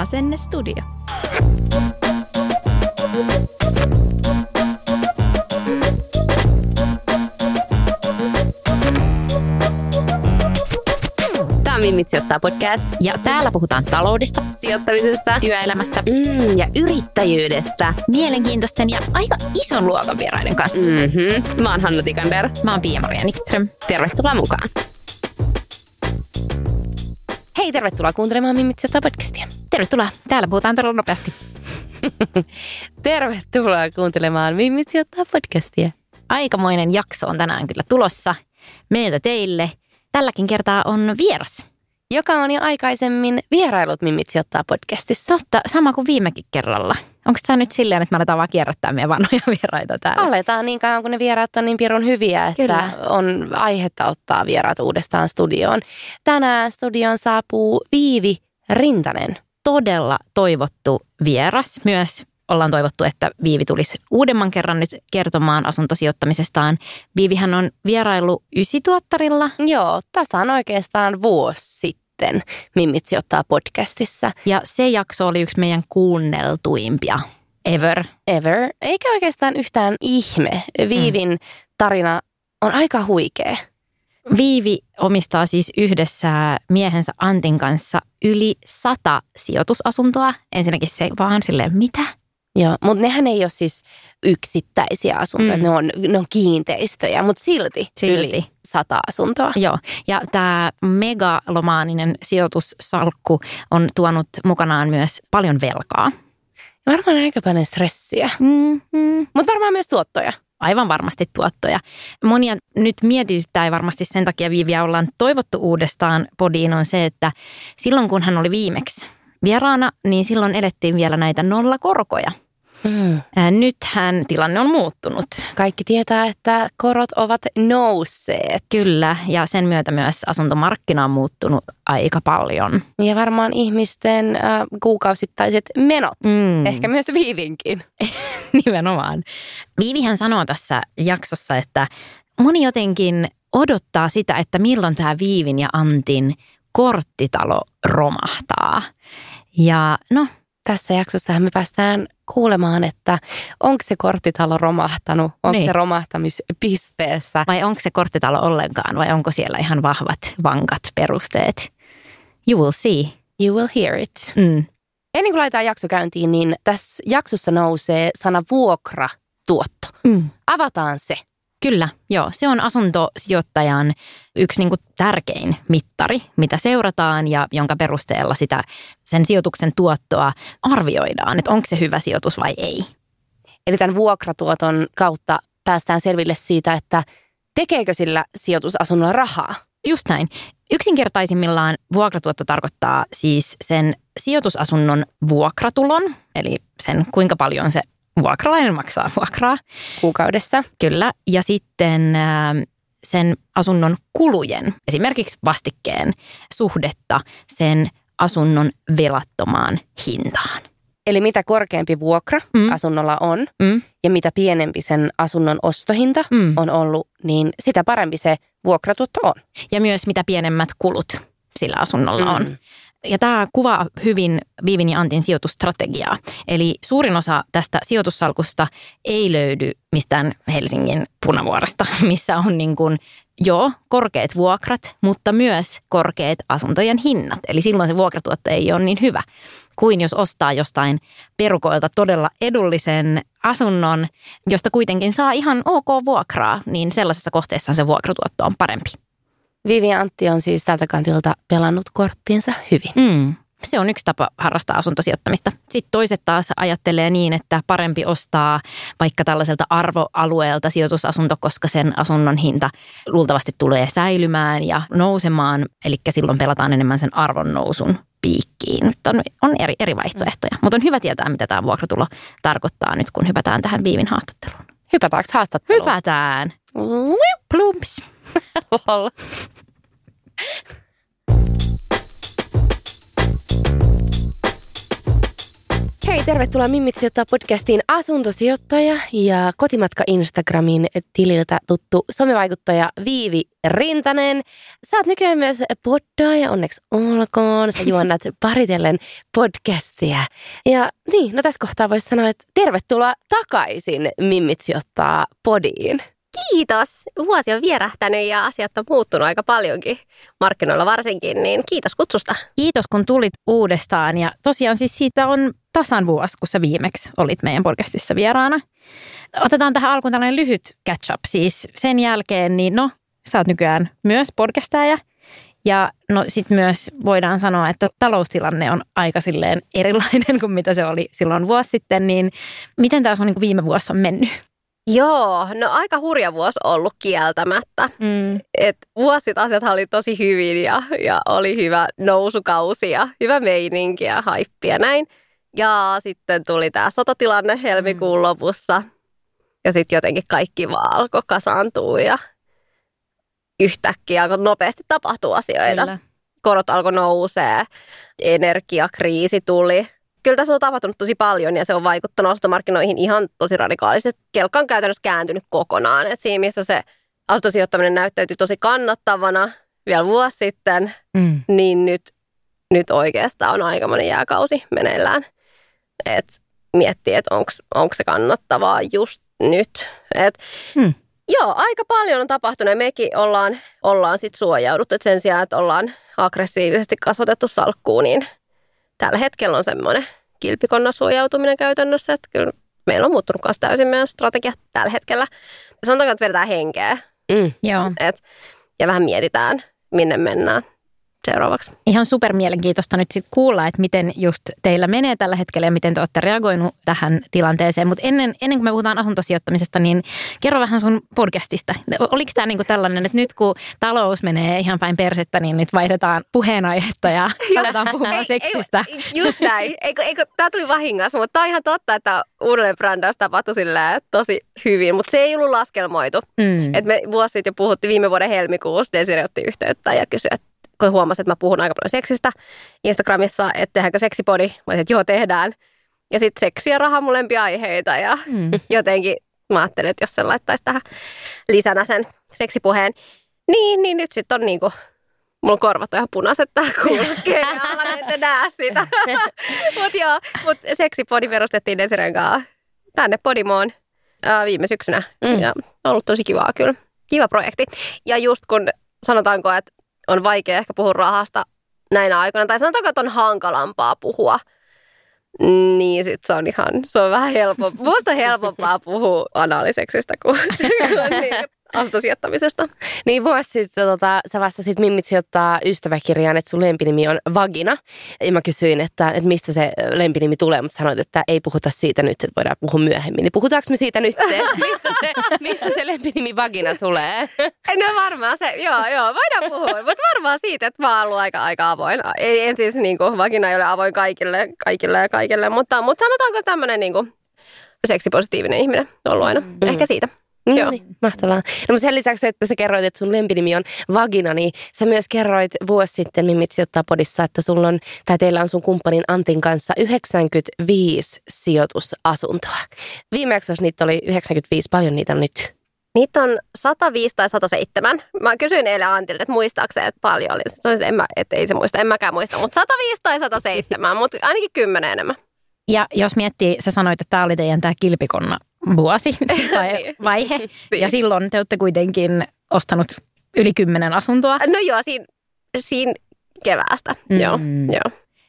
Asennestudio. Tämä on Mimmit sijoittaa podcast ja täällä puhutaan taloudesta, sijoittamisesta, työelämästä ja yrittäjyydestä mielenkiintoisten ja aika ison luokan vieraiden kanssa. Mm-hmm. Mä oon Hanna Tikander. Mä oon Pia-Maria Nikström. Tervetuloa mukaan. Hei, tervetuloa kuuntelemaan Mimmit sijoittaa podcastia. Tervetuloa. Täällä puhutaan todella nopeasti. Tervetuloa kuuntelemaan Mimmit sijoittaa podcastia. Aikamoinen jakso on tänään kyllä tulossa meiltä teille. Tälläkin kertaa on vieras, joka on jo aikaisemmin vierailut Mimmit sijoittaa podcastissa. Totta, sama kuin viimekin kerralla. Onko tämä nyt silleen, että me aletaan vaan kierrättää meidän vanhoja vieraita täällä? Aletaan niin kauan, kun ne vieraat on niin pirun hyviä, että kyllä on aihetta ottaa vieraat uudestaan studioon. Tänään studioon saapuu Viivi Rintanen. Todella toivottu vieras myös. Ollaan toivottu, että Viivi tulisi uudemman kerran nyt kertomaan asuntosijoittamisestaan. Viivihän on vieraillut Ysituottarilla. Joo, tasan oikeastaan vuosi sitten Mimmit sijoittaa podcastissa. Ja se jakso oli yksi meidän kuunneltuimpia ever. Eikä oikeastaan yhtään ihme. Viivin tarina on aika huikea. Viivi omistaa siis yhdessä miehensä Antin kanssa yli 100 sijoitusasuntoa. Ensinnäkin se vaan silleen, mitä? Joo, mutta nehän ei ole siis yksittäisiä asuntoja, ne on kiinteistöjä, mutta silti yli 100 asuntoa. Joo, ja tämä megalomaaninen sijoitussalkku on tuonut mukanaan myös paljon velkaa. Ja varmaan aika paljon stressiä, mutta varmaan myös tuottoja. Aivan varmasti tuottoja. Monia nyt mietityttää ja varmasti sen takia Viiviä ollaan toivottu uudestaan podiin on se, että silloin kun hän oli viimeksi vieraana, niin silloin elettiin vielä näitä nollakorkoja. Nythän tilanne on muuttunut. Kaikki tietää, että korot ovat nousseet. Kyllä, ja sen myötä myös asuntomarkkina on muuttunut aika paljon. Ja varmaan ihmisten kuukausittaiset menot, ehkä myös Viivinkin. Nimenomaan. Viivihän sanoo tässä jaksossa, että moni jotenkin odottaa sitä, että milloin tämä Viivin ja Antin korttitalo romahtaa. Ja no, tässä jaksossahan me päästään kuulemaan, että onko se korttitalo romahtanut, onko niin se romahtamispisteessä. Vai onko se korttitalo ollenkaan, vai onko siellä ihan vahvat, vankat perusteet. You will see. You will hear it. Ennen kuin laitetaan jakso käyntiin, niin tässä jaksossa nousee sana vuokratuotto. Avataan se. Kyllä, joo. Se on asuntosijoittajan yksi niin kuin tärkein mittari, mitä seurataan ja jonka perusteella sitä sen sijoituksen tuottoa arvioidaan, että onko se hyvä sijoitus vai ei. Eli tämän vuokratuoton kautta päästään selville siitä, että tekeekö sillä sijoitusasunnolla rahaa? Just näin. Yksinkertaisimmillaan vuokratuotto tarkoittaa siis sen sijoitusasunnon vuokratulon, eli sen kuinka paljon se vuokralainen maksaa vuokraa. Kuukaudessa. Kyllä. Ja sitten sen asunnon kulujen, esimerkiksi vastikkeen suhdetta sen asunnon velattomaan hintaan. Eli mitä korkeampi vuokra asunnolla on ja mitä pienempi sen asunnon ostohinta on ollut, niin sitä parempi se vuokratuotto on. Ja myös mitä pienemmät kulut sillä asunnolla on. Ja tämä kuvaa hyvin Viivin ja Antin sijoitusstrategiaa. Eli suurin osa tästä sijoitussalkusta ei löydy mistään Helsingin Punavuoresta, missä on niin kuin, korkeat vuokrat, mutta myös korkeat asuntojen hinnat. Eli silloin se vuokratuotto ei ole niin hyvä kuin jos ostaa jostain perukoilta todella edullisen asunnon, josta kuitenkin saa ihan ok vuokraa, niin sellaisessa kohteessa se vuokratuotto on parempi. Viivi ja Antti on siis tältä kantilta pelannut korttiinsa hyvin. Se on yksi tapa harrastaa asuntosijoittamista. Sitten toiset taas ajattelee niin, että parempi ostaa vaikka tällaiselta arvoalueelta sijoitusasunto, koska sen asunnon hinta luultavasti tulee säilymään ja nousemaan. Eli silloin pelataan enemmän sen arvon nousun piikkiin. On eri vaihtoehtoja, mutta on hyvä tietää, mitä tämä vuokratulo tarkoittaa nyt, kun hypätään tähän Viivin haastatteluun. Hypätäänkö haastatteluun? Hypätään. Plumps. Lol. Hei, tervetuloa Mimmit sijoittaa -podcastiin asuntosijoittaja ja Kotimatka Instagramin tililtä tuttu somevaikuttaja Viivi Rintanen. Sä oot nykyään myös poddaaja, onneksi olkoon. Sä juonnat Paritellen podcastia. Ja niin, no tässä kohtaa voisi sanoa, että tervetuloa takaisin Mimmit sijoittaa -podiin. Kiitos. Vuosi on vierähtänyt ja asiat on muuttunut aika paljonkin, markkinoilla varsinkin, niin kiitos kutsusta. Kiitos kun tulit uudestaan ja tosiaan siis siitä on tasan vuosi, kun sä viimeksi olit meidän podcastissa vieraana. Otetaan tähän alkuun tällainen lyhyt catch-up, siis sen jälkeen niin no, sä oot nykyään myös podcastaaja ja no sit myös voidaan sanoa, että taloustilanne on aika silleen erilainen kuin mitä se oli silloin vuosi sitten, niin miten taas on niin kuin viime vuosi on mennyt? Joo, no aika hurja vuosi ollut kieltämättä. Et vuosi asiathan oli tosi hyvin ja oli hyvä nousukausi ja hyvä meininki ja haippi ja näin. Ja sitten tuli tämä sotatilanne helmikuun lopussa ja sitten jotenkin kaikki vaan alkoi kasaantua ja yhtäkkiä alkoi nopeasti tapahtua asioita. Kyllä. Korot alkoi nousee, energiakriisi tuli. Kyllä tässä on tapahtunut tosi paljon ja se on vaikuttanut asuntomarkkinoihin ihan tosi radikaalisesti. Kelkka on käytännössä kääntynyt kokonaan. Et siinä missä se asuntosijoittaminen näyttäytyi tosi kannattavana vielä vuosi sitten, niin nyt oikeastaan on aikamoinen jääkausi meneillään. Et miettii, että onko se kannattavaa just nyt. Joo, aika paljon on tapahtunut ja mekin ollaan sit suojauduttu. Et sen sijaan, että ollaan aggressiivisesti kasvatettu salkkuun, niin tällä hetkellä on semmoinen kilpikonna suojautuminen käytännössä, että kyllä meillä on muuttunut myös täysin meidän strategia tällä hetkellä. Sanotaanko, että vedetään henkeä. Joo. Ja vähän mietitään, minne mennään seuraavaksi. Ihan super mielenkiintoista nyt sitten kuulla, että miten just teillä menee tällä hetkellä ja miten te olette reagoinut tähän tilanteeseen. Mutta ennen kuin me puhutaan asuntosijoittamisesta, niin kerro vähän sun podcastista. Oliko tämä niinku tällainen, että nyt kun talous menee ihan päin persettä, niin nyt vaihdetaan puheenaihetta ja aletaan puhumaan seksistä? Just näin. Tämä tuli vahingossa, mutta tämä on ihan totta, että uudelleen brändäys tapahtui sillä tosi hyvin, mutta se ei ollut laskelmoitu. Et me vuosi sitten jo puhuttiin viime vuoden helmikuussa, Desiree otti yhteyttä ja kysyi, kun huomasin, että mä puhun aika paljon seksistä Instagramissa, että tehdäänkö seksipodi. Mä ajattelin, että joo, tehdään. Ja sitten seksi ja raha molempia aiheita. Ja jotenkin mä ajattelin, että jos sen laittaisi tähän lisänä sen seksipuheen, niin nyt sitten on niin kuin, mulla on korvat on ihan punaiset täällä kulkee. Mä ette näe sitä. Mut seksipodi perustettiin Desireen kanssa tänne Podimoon viime syksynä. Ja on ollut tosi kivaa kyllä. Kiva projekti. Ja just kun sanotaanko, että on vaikea ehkä puhua rahasta näinä aikoina, tai sanotaanko, että on hankalampaa puhua, niin sitten se on vähän helpompaa. Minusta on helpompaa puhua anaaliseksistä kuin asuntosijoittamisesta. Niin vuosi sitten sä vastasit Mimmit sijoittaa -ystäväkirjaan, että sun lempinimi on Vagina. Ja mä kysyin, että mistä se lempinimi tulee, mutta sanoit, että ei puhuta siitä nyt, että voidaan puhua myöhemmin. Niin puhutaanko me siitä nyt, mistä se lempinimi Vagina tulee? No varmaan se, joo, voidaan puhua, mutta varmaan siitä, että mä oon ollut aika avoin. En siis niinku, Vagina ei ole avoin kaikille ja kaikille, mutta sanotaanko tämmöinen niinku, seksipositiivinen ihminen on ollut aina, ehkä siitä. Joo. Niin, mahtavaa. No, mutta sen lisäksi, että sä kerroit, että sun lempinimi on Vagina, niin sä myös kerroit vuosi sitten Mimmit sijoittaa -podissa, että teillä on sun kumppanin Antin kanssa 95 sijoitusasuntoa. Viimeksi niitä oli 95, paljon niitä on nyt? Niitä on 105 tai 107. Mä kysyin eilen Antilta, että muistaakseni, että paljon oli. Se oli, että ei se muista, en mäkään muista, mutta 105 tai 107, mutta ainakin 10 enemmän. Ja jos miettii, sä sanoit, että tämä oli teidän tämä kilpikonna vuosi tai vaihe, ja silloin te olette kuitenkin ostanut yli 10 asuntoa. No joo, siinä keväästä, joo.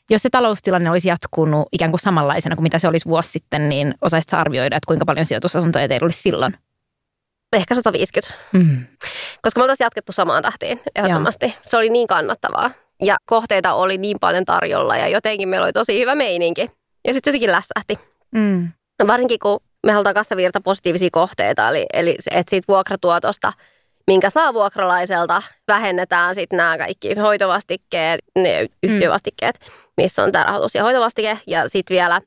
Jos se taloustilanne olisi jatkunut ikään kuin samanlaisena kuin mitä se olisi vuosi sitten, niin osaisit sä arvioida, että kuinka paljon sijoitusasuntoja teillä olisi silloin? Ehkä 150, koska me oltaisiin jatkettu samaan tahtiin ehdottomasti. Joo. Se oli niin kannattavaa. Ja kohteita oli niin paljon tarjolla ja jotenkin meillä oli tosi hyvä meininki. Ja sitten jotenkin lässähti. Mm. Varsinkin kun me halutaan kassavirta positiivisia kohteita, eli että siitä vuokratuotosta, minkä saa vuokralaiselta, vähennetään sitten nämä kaikki hoitovastikkeet, ne yhtiövastikkeet, missä on tämä rahoitus ja hoitovastike, ja sitten vielä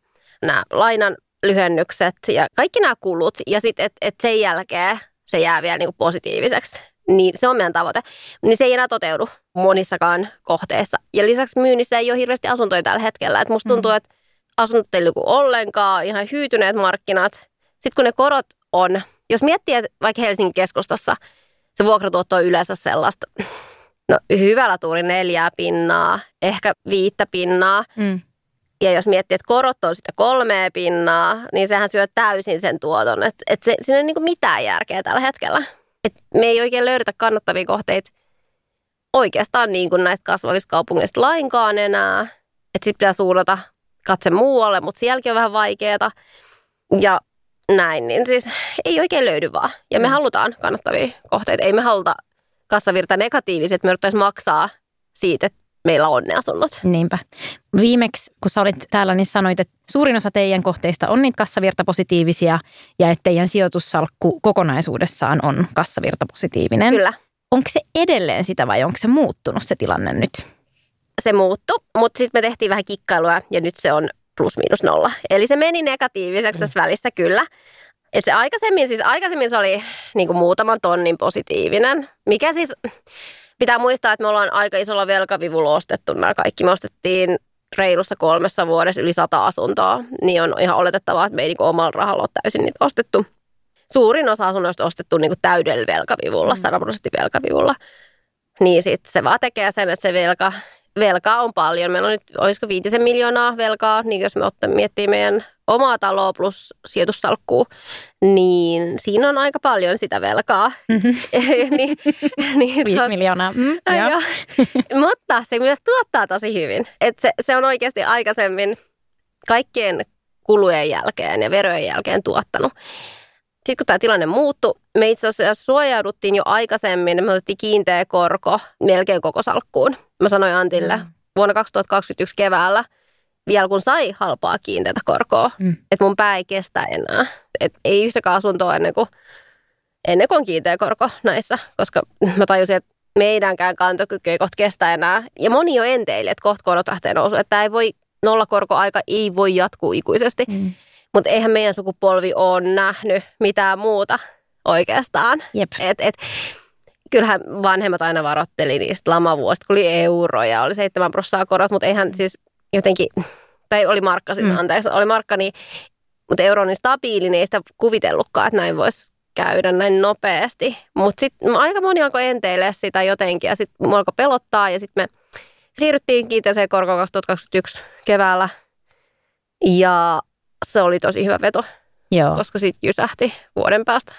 nämä lainan lyhennykset ja kaikki nämä kulut, ja sitten et sen jälkeen se jää vielä niinku positiiviseksi. Niin se on meidän tavoite. Niin se ei enää toteudu monissakaan kohteissa. Ja lisäksi myynnissä ei ole hirveästi asuntoja tällä hetkellä. Et musta tuntuu, että asunnot ei liiku ollenkaan, ihan hyytyneet markkinat. Sitten kun ne korot on, jos miettii, että vaikka Helsingin keskustassa se vuokratuotto on yleensä sellaista, no hyvällä tuuri 4%, ehkä 5%. Mm. Ja jos miettii, että korot on sitten 3%, niin sehän syö täysin sen tuoton. Että siinä ei ole niinku mitään järkeä tällä hetkellä. Et me ei oikein löydetä kannattavia kohteita oikeastaan niin kuin näistä kasvavista kaupungeista lainkaan enää. Että sitten pitää suunnata katse muualle, mutta sielläkin on vähän vaikeaa. Ja näin, niin siis ei oikein löydy vaan. Ja me halutaan kannattavia kohteita. Ei me haluta kassavirta negatiiviset, että me odottaisiin maksaa siitä, että meillä on ne asunnot. Niinpä. Viimeksi, kun sä olit täällä, niin sanoit, että suurin osa teidän kohteista on niitä kassavirtapositiivisia ja että teidän sijoitussalkku kokonaisuudessaan on kassavirtapositiivinen. Kyllä. Onko se edelleen sitä vai onko se muuttunut se tilanne nyt? Se muuttui, mutta sitten me tehtiin vähän kikkailua ja nyt se on +/-0. Eli se meni negatiiviseksi tässä välissä kyllä. Et se aikaisemmin se oli niinku muutaman tonnin positiivinen, mikä siis... Pitää muistaa, että me ollaan aika isolla velkavivulla ostettu nämä kaikki. Me ostettiin reilussa 3 vuodessa yli 100 asuntoa, niin on ihan oletettavaa, että me ei niin kuin omalla rahalla ole täysin niitä ostettu. Suurin osa asunnoista ostettu niin kuin täydellä velkavivulla, 100% velkavivulla. Niin sitten se vaan tekee sen, että se velkaa on paljon. Meillä on nyt, olisiko 5 miljoonaa velkaa, niin jos me miettii meidän omaa taloa plus sijoitussalkkuu, niin siinä on aika paljon sitä velkaa. Mm-hmm. niin 5 miljoonaa. Mm, joo. Mutta se myös tuottaa tosi hyvin. Et se on oikeasti aikaisemmin kaikkien kulujen jälkeen ja verojen jälkeen tuottanut. Sitten kun tämä tilanne muuttui, me itse asiassa suojauduttiin jo aikaisemmin. Me otettiin kiinteä korko melkein koko salkkuun. Mä sanoin Antille vuonna 2021 keväällä, vielä kun sai halpaa kiinteätä korkoa, että mun pää ei kestä enää. Et ei yhtäkään asuntoa ennen kuin on kiinteä korko näissä, koska mä tajusin, että meidänkään kantokyky ei kohta kestä enää. Ja moni jo enteili, että kohta korot lähtee nousuun, että ei voi, nollakorkoaika ei voi jatkuu ikuisesti. Mm. Mutta eihän meidän sukupolvi ole nähnyt mitään muuta oikeastaan. Kyllähän vanhemmat aina varoitteli niistä lamavuosista, kun oli euroja, oli 7% korot, mutta eihän siis jotenkin, tai oli markka sitten, oli markka, niin, mutta euro on niin stabiili, niin ei sitä kuvitellutkaan, että näin voisi käydä näin nopeasti. Mutta sitten aika moni alkoi enteilee sitä jotenkin, ja sitten mua alkoi pelottaa, ja sitten me siirryttiin kiinteäseen korkoon 2021 keväällä, ja se oli tosi hyvä veto, joo, koska sitten jysähti vuoden päästä.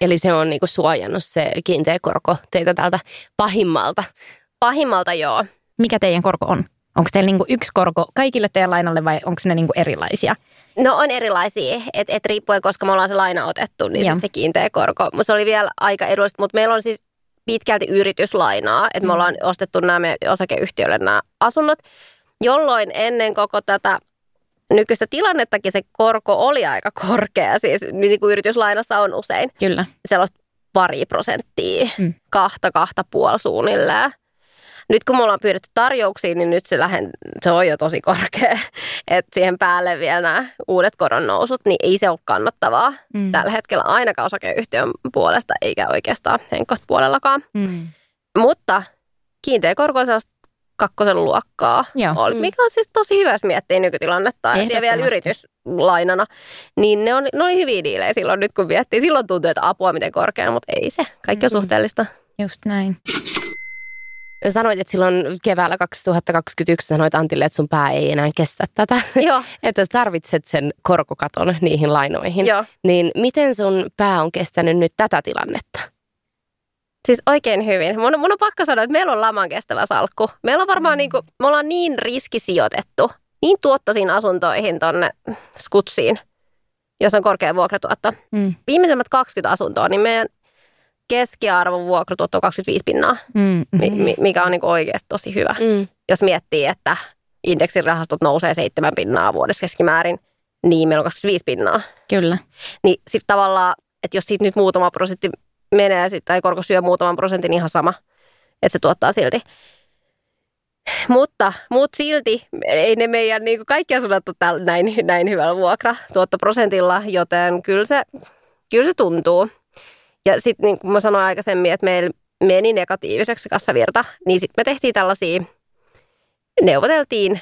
Eli se on niinku suojannut se kiinteä korko teitä tältä pahimmalta. Pahimmalta, joo. Mikä teidän korko on? Onko teillä niinku yksi korko kaikille teidän lainalle vai onko ne niinku erilaisia? No on erilaisia, että riippuen koska me ollaan se laina otettu, niin sitten se kiinteä korko. Se oli vielä aika edullista, mutta meillä on siis pitkälti yrityslainaa, että me ollaan ostettu nämä osakeyhtiölle nämä asunnot, jolloin ennen koko tätä nykyistä tilannettakin se korko oli aika korkea, siis niin kuin yrityslainassa on usein. Kyllä. Sellaista 2%, 2,5 suunnilleen. Nyt kun me ollaan pyydetty tarjouksiin, niin nyt se on jo tosi korkea. Että siihen päälle vielä nämä uudet koronnousut, niin ei se ole kannattavaa. Mm. Tällä hetkellä ainakaan osakeyhtiön puolesta, eikä oikeastaan henkot puolellakaan. Mm. Mutta kiinteä korko on sellaista 2 luokkaa, oli, mikä on siis tosi hyvä, jos miettii nykytilannetta ja vielä yrityslainana. Niin ne oli hyviä diilejä silloin nyt, kun miettii. Silloin tuntuu, että apua miten korkea, mutta ei se. Kaikki on suhteellista. Just näin. Sanoit, että silloin keväällä 2021 sanoit Antille, että sun pää ei enää kestä tätä. Joo. Että sä tarvitset sen korkokaton niihin lainoihin. Joo. Niin miten sun pää on kestänyt nyt tätä tilannetta? Siis oikein hyvin. Mun on pakko sanoa, että meillä on laman kestävä salkku. Meillä on varmaan me ollaan niin riskisijoitettu, niin tuottoisiin asuntoihin tonne skutsiin, jos on korkea vuokratuotto. Viimeisemmät 20 asuntoa, niin meidän keskiarvo vuokratuotto on 25%, mikä on niin kuin oikeasti tosi hyvä. Mm. Jos miettii, että indeksirahastot nousee 7% vuodessa keskimäärin, niin meillä on 25%. Kyllä. Niin sitten tavallaan, että jos siitä nyt muutama prosentti menee tai korko syö muutaman prosentin, ihan sama, että se tuottaa silti. Mutta silti ei ne meidän niin kuin kaikki asunnot ole näin hyvällä vuokratuottoprosentilla, joten kyllä se tuntuu. Ja sitten niin kuin mä sanoin aikaisemmin, että meillä meni negatiiviseksi kassavirta, niin sitten me tehtiin tällaisia, neuvoteltiin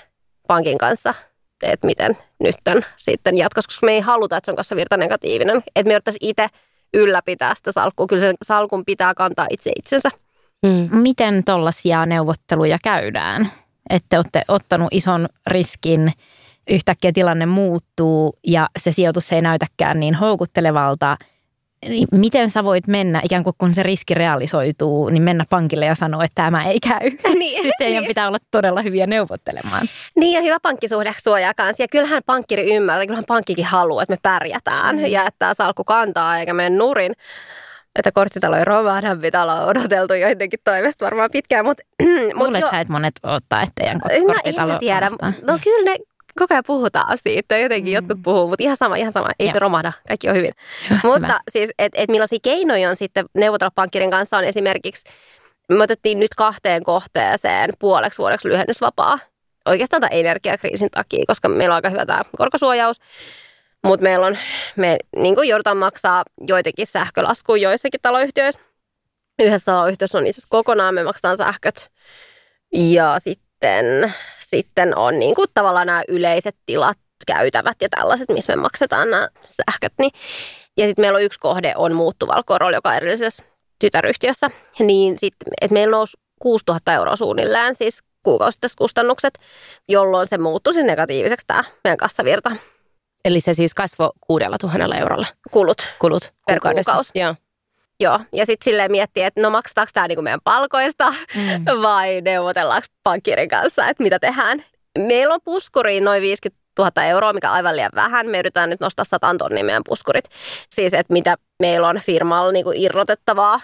pankin kanssa, että miten nyt sitten jatkossa, koska me ei haluta, että se on kassavirta negatiivinen, että me jouduttaisiin itse ylläpitää sitä salkkua. Kyllä sen salkun pitää kantaa itsensä. Mm. Miten tollaisia neuvotteluja käydään? Että olette ottanut ison riskin, yhtäkkiä tilanne muuttuu ja se sijoitus ei näytäkään niin houkuttelevalta. Miten sä voit mennä, ikään kuin kun se riski realisoituu, niin mennä pankille ja sanoa, että tämä ei käy. Niin, siis teidän pitää olla todella hyviä neuvottelemaan. Niin, ja hyvä pankkisuhde suojaa kanssa. Ja kyllähän pankkiri ymmärtää, kyllähän pankkikin haluaa, että me pärjätään ja että tämä salkku kantaa eikä mene nurin. Että korttitalojen romahdantalo on odoteltu joidenkin toimesta varmaan pitkään. Luulet sä, että monet odottaa, että teidän korttitalo... No en tiedä. No kyllä ne koko ajan puhutaan siitä. Jotenkin jotkut puhuu, mutta ihan sama. Ei se romahda. Kaikki on hyvin. Mutta siis, että et millaisia keinoja on sitten neuvotella pankkirin kanssa on esimerkiksi... Me otettiin nyt 2 kohteeseen puoleksi vuodeksi lyhennysvapaa. Oikeastaan tämän energiakriisin takia, koska meillä on aika hyvä tämä korkosuojaus. Mutta me niin kuin joudutaan maksaa joitakin sähkölaskuja joissakin taloyhtiöissä. Yhdessä taloyhtiössä on itse asiassa kokonaan, me maksetaan sähköt. Ja sitten on niin kuin tavallaan nämä yleiset tilat, käytävät ja tällaiset, missä me maksetaan nämä sähköt. Niin. Ja sitten meillä on yksi kohde, on muuttuvalla korolla, joka on erillisessä tytäryhtiössä. Niin sitten, että meillä nousi 6 000 euroa suunnilleen, siis kuukausittaiset kustannukset, jolloin se muuttui negatiiviseksi tämä meidän kassavirta. Eli se siis kasvoi 6 000 eurolla. Kulut per kuukausi. Joo. Ja sitten silleen miettii, että no maksetaanko tämä niinku meidän palkoista vai neuvotellaanko pankkirin kanssa, että mitä tehdään. Meillä on puskuriin noin 50 000 euroa, mikä on aivan liian vähän. Me yritetään nyt nostaa 100 tonnia meidän puskurit. Siis, että mitä meillä on firmalla niinku irrotettavaa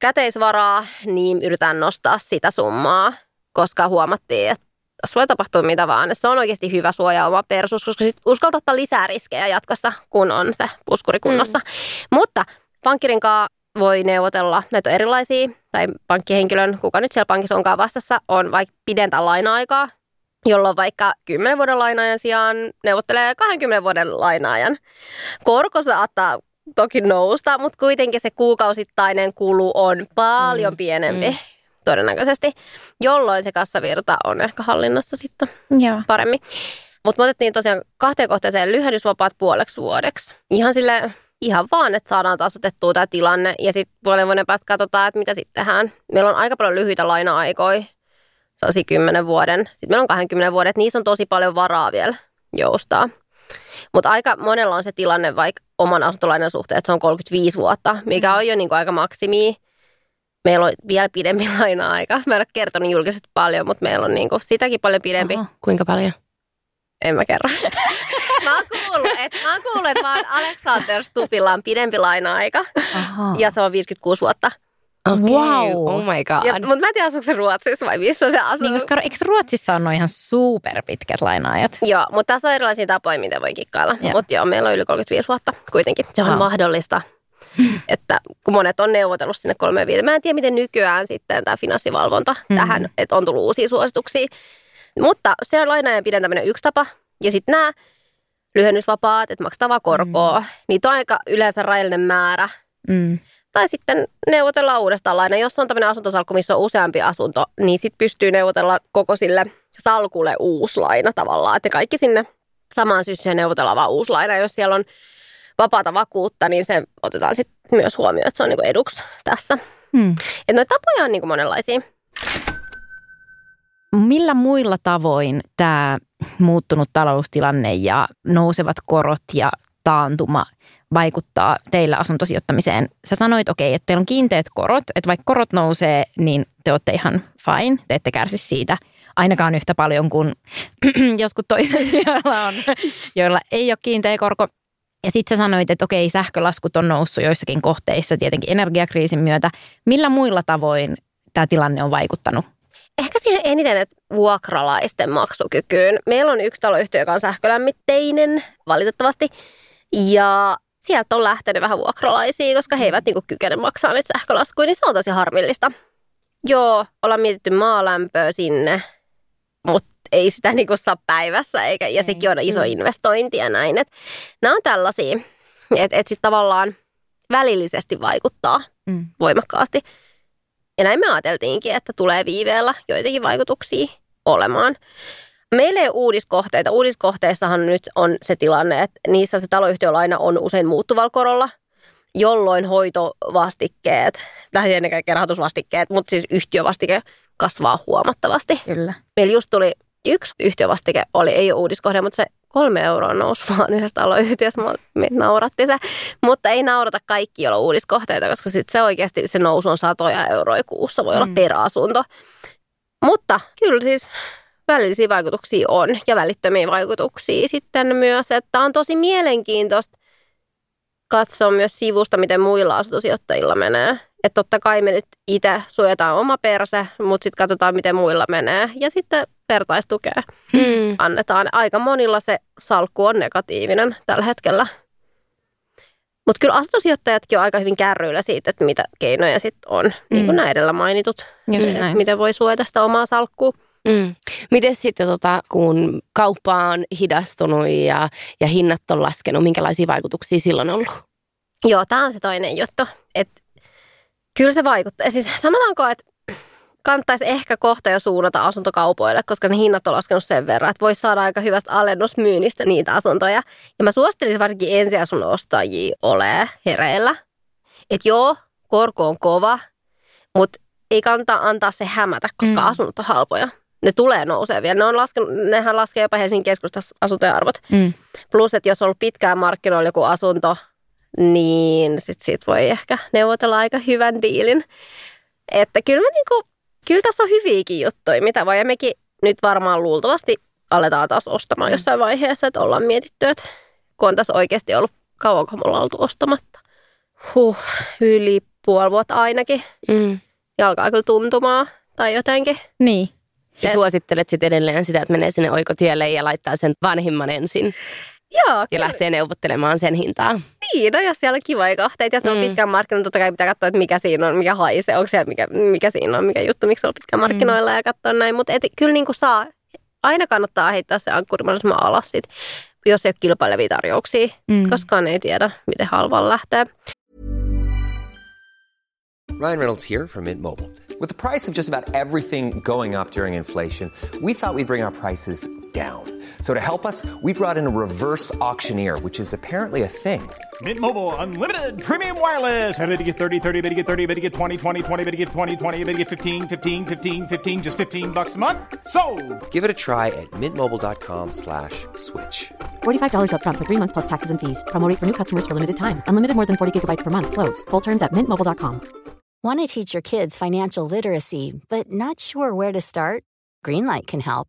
käteisvaraa, niin yritetään nostaa sitä summaa, koska huomattiin, että se voi tapahtua mitä vaan. Se on oikeasti hyvä suoja oma persuus, koska sit uskaltaa ottaa lisää riskejä jatkossa, kun on se puskuri kunnossa. Mutta pankkirin kanssa voi neuvotella, näitä on erilaisia, tai pankkihenkilön, kuka nyt siellä pankissa onkaan vastassa, on vaikka pidentää laina-aikaa, jolloin vaikka 10 vuoden lainaajan sijaan neuvottelee 20 vuoden lainaajan. Korko saattaa toki nousta, mutta kuitenkin se kuukausittainen kulu on paljon pienempi. Todennäköisesti, jolloin se kassavirta on ehkä hallinnassa sitten paremmin. Mutta me otettiin tosiaan 2 kohteeseen lyhennysvapaat puoleksi vuodeksi. Ihan vaan, että saadaan taas otettua tämä tilanne ja sitten puolen vuoden päästä katsotaan, että mitä sitten tehdään. Meillä on aika paljon lyhyitä laina-aikoja, sellaisia 10 vuoden. Sitten meillä on 20 vuoden, että niissä on tosi paljon varaa vielä joustaa. Mutta aika monella on se tilanne vaikka oman asuntolainan suhteen, että se on 35 vuotta, mikä on jo niinku aika maksimia. Meillä on vielä pidempi laina-aika. Mä en ole kertonut julkisesti paljon, mutta meillä on niinku sitäkin paljon pidempi. Oho, kuinka paljon? En mä kerro. Mä oon kuullut, että vaan Alexander Stubbilla on pidempi laina-aika. Oho. Ja se on 56 vuotta. Okay. Wow. Oh my god. Mutta mä en tiedä, asuuko se Ruotsissa vai missä se asuu. Niin, koska eikö Ruotsissa on ihan superpitkät laina-ajat? Joo, mutta tässä on erilaisia tapoja, miten voi kikkailla. Mutta joo, meillä on yli 35 vuotta kuitenkin. Se on mahdollista. Että kun monet on neuvotellut sinne 3-5. Mä en tiedä, miten nykyään sitten tämä finanssivalvonta tähän, että on tullut uusia suosituksia. Mutta se on lainaajan pidentäminen yksi tapa. Ja sitten nämä lyhennysvapaat, että maksetaan vaan korkoa. Niitä on aika yleensä rajallinen määrä. Tai sitten neuvotellaan uudestaan laina. Jos on tämmöinen asuntosalkku, missä on useampi asunto, niin sitten pystyy neuvotella koko sille salkulle uusi laina tavallaan. Että kaikki sinne samaan syssyyn neuvotellaan vaan uusi laina. Jos siellä on vapaata vakuutta, niin se otetaan sitten myös huomioon, että se on niinku eduksi tässä. Että noita tapoja on niinku monenlaisia. Millä muilla tavoin tämä muuttunut taloustilanne ja nousevat korot ja taantuma vaikuttaa teillä asuntosijoittamiseen? Sä sanoit, että teillä on kiinteät korot, että vaikka korot nousee, niin te olette ihan fine, te ette kärsi siitä. Ainakaan yhtä paljon kuin jotkut toiset, joilla ei ole kiinteä korko. Ja sitten sä sanoit, että okei, sähkölaskut on noussut joissakin kohteissa tietenkin energiakriisin myötä. Millä muilla tavoin tämä tilanne on vaikuttanut? Ehkä siihen eniten, että vuokralaisten maksukykyyn. Meillä on yksi taloyhtiö, joka on sähkölämmitteinen, valitettavasti. Ja sieltä on lähtenyt vähän vuokralaisia, koska he eivät niinku kykene maksaa niitä sähkölaskuja, niin se on tosi harmillista. Joo, ollaan mietitty maalämpöä sinne, mutta ei sitä niinku saa päivässä, eikä, ja sekin on iso investointi ja näin. Et nämä on tällaisia, että et sitten tavallaan välillisesti vaikuttaa voimakkaasti. Ja näin me ajateltiinkin, että tulee viiveellä joitakin vaikutuksia olemaan. Meillä ei ole uudiskohteita. Uudiskohteissahan nyt on se tilanne, että niissä se taloyhtiölaina on usein muuttuvalla korolla, jolloin hoitovastikkeet, lähinnä ennen kaikkea rahoitusvastikkeet, mutta siis yhtiövastike kasvaa huomattavasti. Kyllä. Meillä just tuli yksi yhtiövastike, ei ole uudiskohde, mutta se 3 euroa nousi vaan yhdessä taloyhtiössä. Me naurattiin se, mutta ei naurata kaikki, joilla on uudiskohteita, koska sitten se oikeasti se nousu on 100 euroa kuussa, voi olla per asunto. Mutta kyllä siis välillisiä vaikutuksia on ja välittömiä vaikutuksia sitten myös. Tämä on tosi mielenkiintoista katsoa myös sivusta, miten muilla asuntosijoittajilla menee. Että totta kai me nyt itse suojataan oma perse, mutta sitten katsotaan, miten muilla menee. Ja sitten vertaistukea annetaan. Aika monilla se salkku on negatiivinen tällä hetkellä. Mutta kyllä asuntosijoittajatkin on aika hyvin kärryillä siitä, että mitä keinoja sitten on. Niin kuin nämä edellä mainitut, miten voi suojata sitä omaa salkkua. Miten sitten, kun kauppa on hidastunut ja hinnat on laskenut, minkälaisia vaikutuksia silloin on ollut? Joo, tämä on se toinen juttu. Kyllä se vaikuttaa. Siis sanotaanko, että kannattaisi ehkä kohta jo suunnata asuntokaupoille, koska ne hinnat on laskenut sen verran, että voisi saada aika hyvästä alennusmyynnistä niitä asuntoja. Ja mä suosittelisin varsinkin ensiasunnon ostajia ole hereillä. Että joo, korko on kova, mutta ei kannata antaa se hämätä, koska asunnot on halpoja. Ne tulee nousee vielä. Nehän laskee jopa Helsingin keskustassa asuntojen arvot. Plus, että jos on ollut pitkään markkinoilla joku asunto, niin sitten siitä voi ehkä neuvotella aika hyvän diilin. Että kyllä tässä on hyviäkin juttuja, mitä voi. Ja mekin nyt varmaan luultavasti aletaan taas ostamaan jossain vaiheessa, että ollaan mietitty, että kun on tässä oikeasti ollut, kauanko me ollaan oltu ostamatta. Yli puoli vuotta ainakin. Ja alkaa kyllä tuntumaan tai jotenkin. Niin. Ja suosittelet sitten edelleen sitä, että menee sinne oikotielle ja laittaa sen vanhimman ensin. Joo, ja lähtee neuvottelemaan sen hintaa. Niin, no jos siellä on kivoja kohteita, jos ne on pitkään markkinoilla, totta kai pitää katsoa, että mikä siinä on, mikä haisee, onko siellä mikä siinä on, mikä juttu, miksi on pitkään markkinoilla ja katsoa näin. Mutta kyllä niin kuin saa, aina kannattaa heittää se ankkuri mahdollisimman alas sit, jos ei ole kilpailevia tarjouksia, koskaan ei tiedä, miten halvalla lähtee. Ryan Reynolds here from Mint Mobile. With the price of just about everything going up during inflation, we thought we'd bring our prices down. So to help us, we brought in a reverse auctioneer, which is apparently a thing. Mint Mobile Unlimited Premium Wireless. How to get 30, 30, how to get 30, how to get 20, 20, 20, how to get 20, 20, how to get 15, 15, 15, 15, just $15 a month? Sold! Give it a try at mintmobile.com/switch. $45 up front for 3 months plus taxes and fees. Promo rate for new customers for limited time. Unlimited more than 40 gigabytes per month. Slows full terms at mintmobile.com. Want to teach your kids financial literacy, but not sure where to start? Greenlight can help.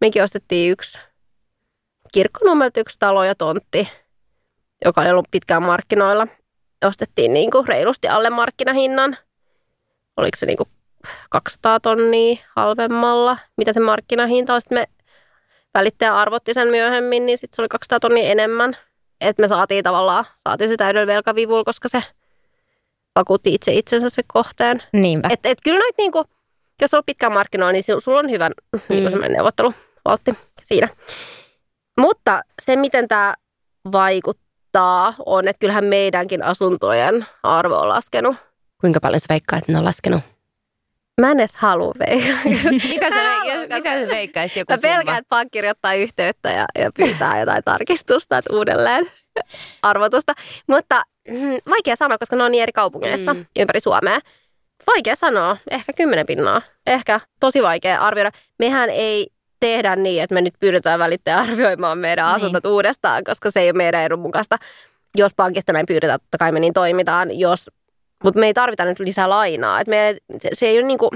Mekin ostettiin Kirkkonummelta yksi talo ja tontti, joka oli ollut pitkään markkinoilla. Ostettiin niinku reilusti alle markkinahinnan. Oliko se niinku 200 tonnia halvemmalla, mitä se markkinahinta on. Sitten me välittäjä arvotti sen myöhemmin, niin sitten se oli 200 tonnia enemmän. Että me saatiin se täydellä velkavivulla, koska se vakuutti itsensä se kohteen. Niinpä. Et kyllä noit niinku, jos on ollut pitkään markkinoilla, niin sulla on hyvä neuvotteluvaltti siinä. Mutta se, miten tämä vaikuttaa, on, että kyllähän meidänkin asuntojen arvo on laskenut. Kuinka paljon sä veikkaat, että ne on laskenut? Mä en edes halua veikata. Mitä sä veikkaisit joku summa? Mä pelkään, että pankki kirjoittaa yhteyttä ja pyytää jotain tarkistusta uudelleen. arvotusta. Mutta vaikea sanoa, koska ne on niin eri kaupungeissa ympäri Suomea. Vaikea sanoa. Ehkä 10%. Ehkä tosi vaikea arvioida. Mehän ei tehdä niin, että me nyt pyydetään välittäjä arvioimaan meidän asunnot uudestaan, koska se ei ole meidän edun mukaista. Jos pankista näin pyydetään, totta kai me niin toimitaan. Mutta me ei tarvita nyt lisää lainaa. Et me, se ei ole niinku...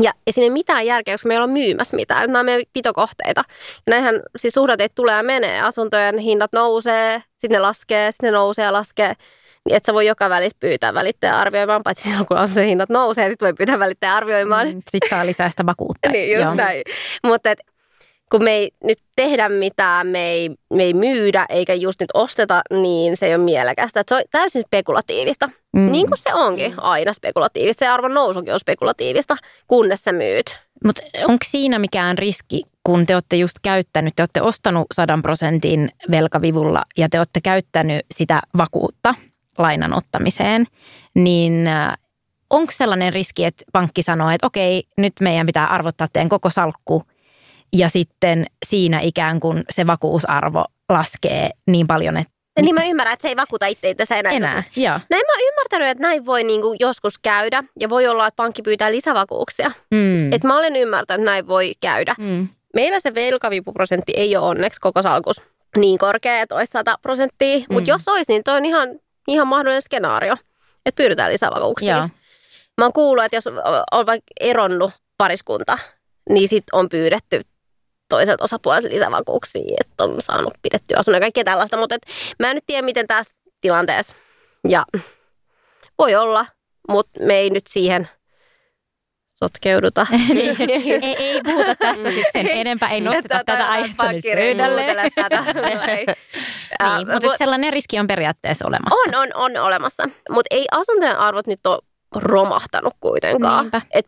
Ja ei siinä mitään järkeä, koska meillä on myymässä mitään. Nämä on meidän pitokohteita. Ja näinhän siis suhdanteet tulee ja menee. Asuntojen hinnat nousee, sitten ne laskee, sitten ne nousee ja laskee. Niin et sä voi joka välissä pyytää välittäjä arvioimaan, paitsi silloin kun asuntojen hinnat nousee, sitten voi pyytää välittäjä arvioimaan. Sitten saa lisää sitä vakuutta. Niin, just joo. Näin. Mutta kun me ei nyt tehdä mitään, me ei myydä eikä just nyt osteta, niin se ei ole mielekästä. Et se on täysin spekulatiivista. Niin kuin se onkin aina spekulatiivista. Se arvon nousukin on spekulatiivista, kunnes sä myyt. Mutta onko siinä mikään riski, kun te olette just käyttänyt, te olette ostanut 100% velkavivulla ja te olette käyttänyt sitä vakuutta lainan ottamiseen, niin... Onko sellainen riski, että pankki sanoo, että okei, nyt meidän pitää arvottaa teidän koko salkku ja sitten siinä ikään kuin se vakuusarvo laskee niin paljon, että... Niin mä ymmärrän, että se ei vakuuta itseänsä enää. Joo. Näin mä oon ymmärtänyt, että näin voi niinku joskus käydä ja voi olla, että pankki pyytää lisävakuuksia. Et mä olen ymmärtänyt, että näin voi käydä. Meillä se velkavipuprosentti ei ole onneksi koko salkus niin korkea, että olisi 100%, mutta jos olisi, niin toi on ihan mahdollinen skenaario, että pyydetään lisävakuuksia. Joo. Mä oon kuullut, että jos on vaikka eronnut pariskunta, niin sit on pyydetty toiselta osapuolelta lisävakuuksia, että on saanut pidettyä asunnon ja kaikkea tällaista. Mutta mä en nyt tiedä, miten tässä tilanteessa. Ja voi olla, mutta me ei nyt siihen sotkeuduta. ei puhuta tästä sitten sen enempää, ei nosteta tätä aihetta nyt pöydälle. Mutta sellainen riski on periaatteessa olemassa. On olemassa, mutta ei asuntojen arvot nyt ole romahtanut kuitenkaan. Et